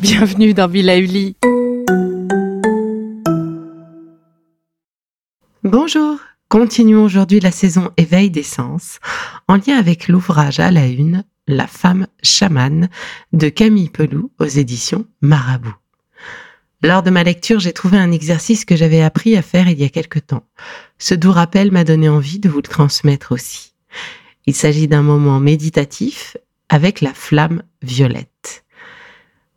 Bienvenue dans Be Lively. Bonjour, continuons aujourd'hui la saison éveil des sens en lien avec l'ouvrage à la une La Femme Chamane de Camille Pelloux aux éditions Marabout. Lors de ma lecture, j'ai trouvé un exercice que j'avais appris à faire il y a quelque temps. Ce doux rappel m'a donné envie de vous le transmettre aussi. Il s'agit d'un moment méditatif avec la flamme violette.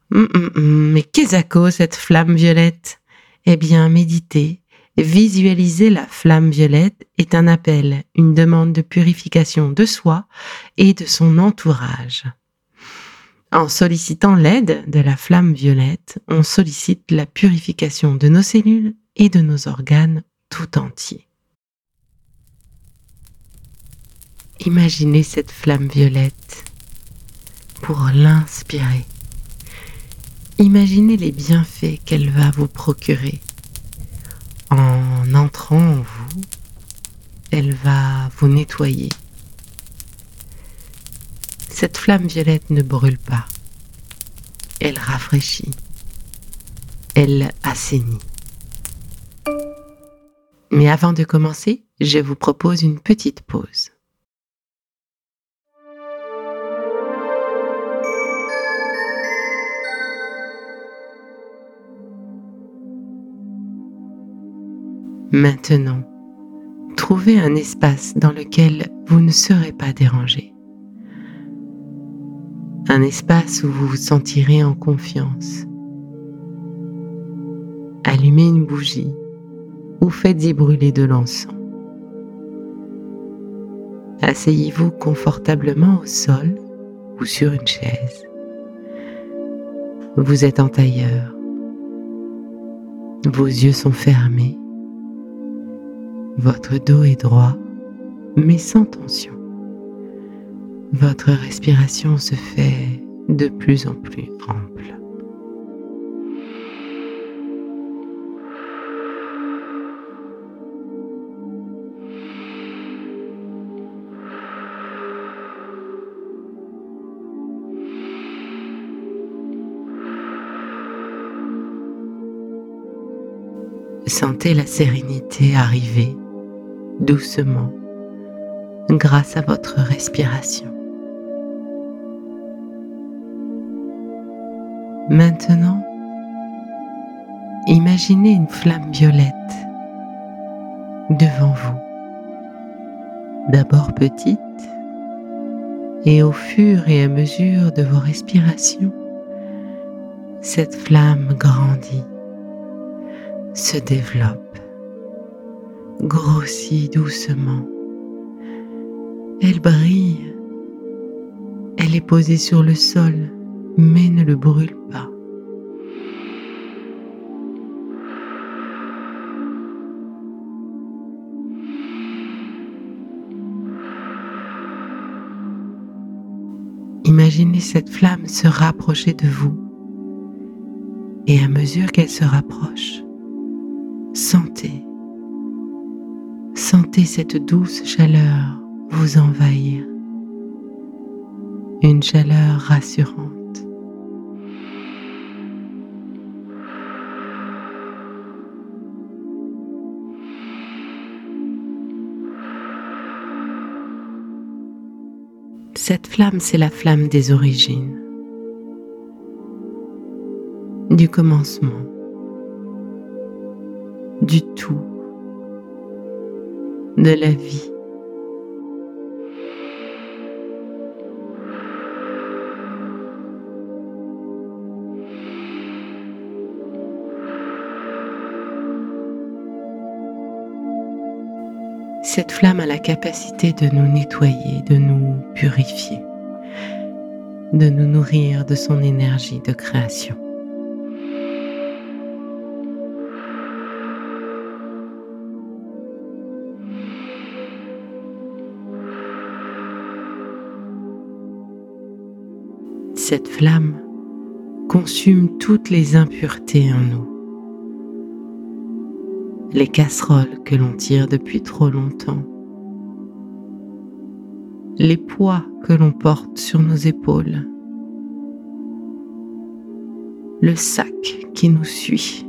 Mais qu'est-ce à cause cette flamme violette? Eh bien, méditer, visualiser la flamme violette est un appel, une demande de purification de soi et de son entourage. En sollicitant l'aide de la flamme violette, on sollicite la purification de nos cellules et de nos organes tout entiers. Imaginez cette flamme violette pour l'inspirer. Imaginez les bienfaits qu'elle va vous procurer. En entrant en vous, elle va vous nettoyer. Cette flamme violette ne brûle pas. Elle rafraîchit. Elle assainit. Mais avant de commencer, je vous propose une petite pause. Maintenant, trouvez un espace dans lequel vous ne serez pas dérangé. Un espace où vous vous sentirez en confiance. Allumez une bougie ou faites-y brûler de l'encens. Asseyez-vous confortablement au sol ou sur une chaise. Vous êtes en tailleur. Vos yeux sont fermés. Votre dos est droit, mais sans tension. Votre respiration se fait de plus en plus ample. Sentez la sérénité arriver. Doucement, grâce à votre respiration. Maintenant, imaginez une flamme violette devant vous, d'abord petite, et au fur et à mesure de vos respirations, cette flamme grandit, se développe. Grossit doucement. Elle brille. Elle est posée sur le sol, mais ne le brûle pas. Imaginez cette flamme se rapprocher de vous. Et à mesure qu'elle se rapproche, Sentez cette douce chaleur vous envahir, une chaleur rassurante. Cette flamme, c'est la flamme des origines. du commencement, du tout, de la vie. Cette flamme a la capacité de nous nettoyer, de nous purifier, de nous nourrir de son énergie de création. Cette flamme consume toutes les impuretés en nous. Les casseroles que l'on tire depuis trop longtemps, les poids que l'on porte sur nos épaules, le sac qui nous suit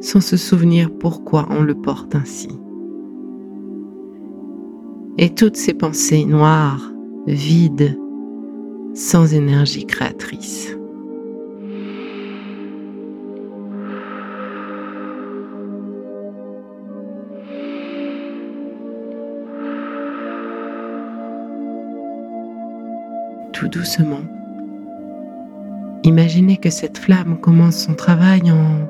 sans se souvenir pourquoi on le porte ainsi, et toutes ces pensées noires, vides, sans énergie créatrice. Tout doucement, imaginez que cette flamme commence son travail en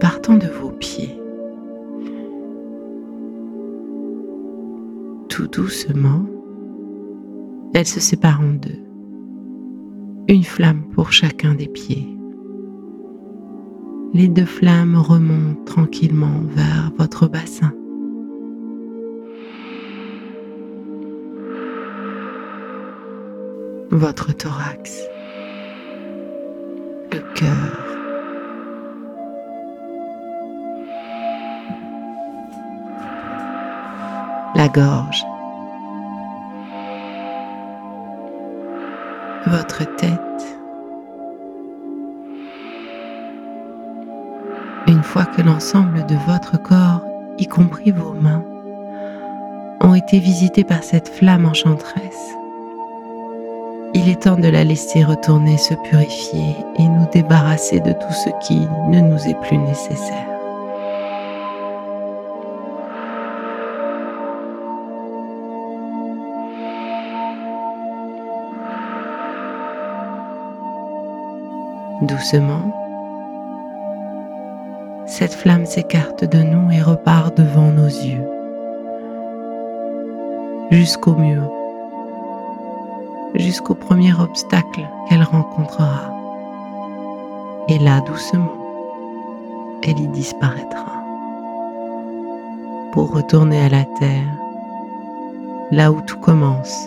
partant de vos pieds. Tout doucement, elle se sépare en deux, une flamme pour chacun des pieds. Les deux flammes remontent tranquillement vers votre bassin. Votre thorax, le cœur, la gorge, votre tête. Une fois que l'ensemble de votre corps, y compris vos mains, ont été visités par cette flamme enchanteresse, il est temps de la laisser retourner se purifier et nous débarrasser de tout ce qui ne nous est plus nécessaire. Doucement, cette flamme s'écarte de nous et repart devant nos yeux, jusqu'au mur, jusqu'au premier obstacle qu'elle rencontrera. Et là, doucement, elle y disparaîtra, pour retourner à la terre, là où tout commence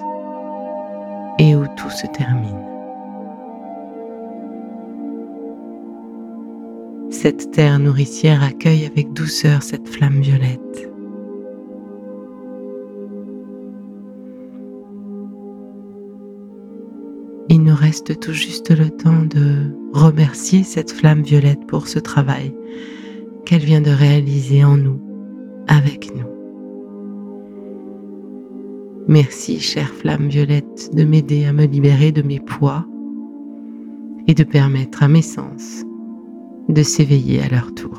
et où tout se termine. Cette terre nourricière accueille avec douceur cette flamme violette. Il nous reste tout juste le temps de remercier cette flamme violette pour ce travail qu'elle vient de réaliser en nous, avec nous. Merci, chère flamme violette, de m'aider à me libérer de mes poids et de permettre à mes sens de s'éveiller à leur tour.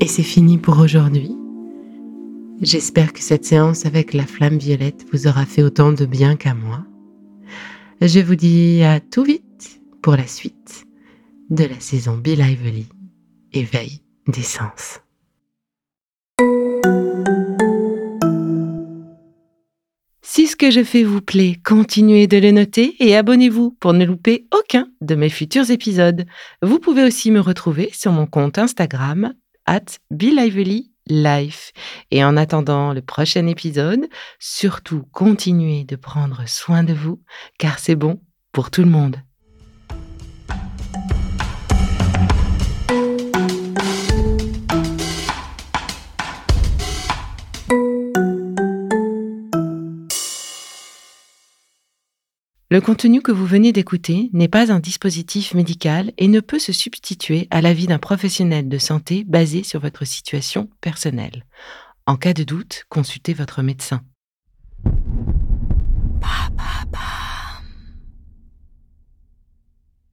Et c'est fini pour aujourd'hui. J'espère que cette séance avec la flamme violette vous aura fait autant de bien qu'à moi. Je vous dis à tout vite pour la suite de la saison Be Lively, éveil des sens. Si ce que je fais vous plaît, continuez de le noter et abonnez-vous pour ne louper aucun de mes futurs épisodes. Vous pouvez aussi me retrouver sur mon compte Instagram @BeLivelyLife. Et en attendant le prochain épisode, surtout continuez de prendre soin de vous, car c'est bon pour tout le monde. Le contenu que vous venez d'écouter n'est pas un dispositif médical et ne peut se substituer à l'avis d'un professionnel de santé basé sur votre situation personnelle. En cas de doute, consultez votre médecin.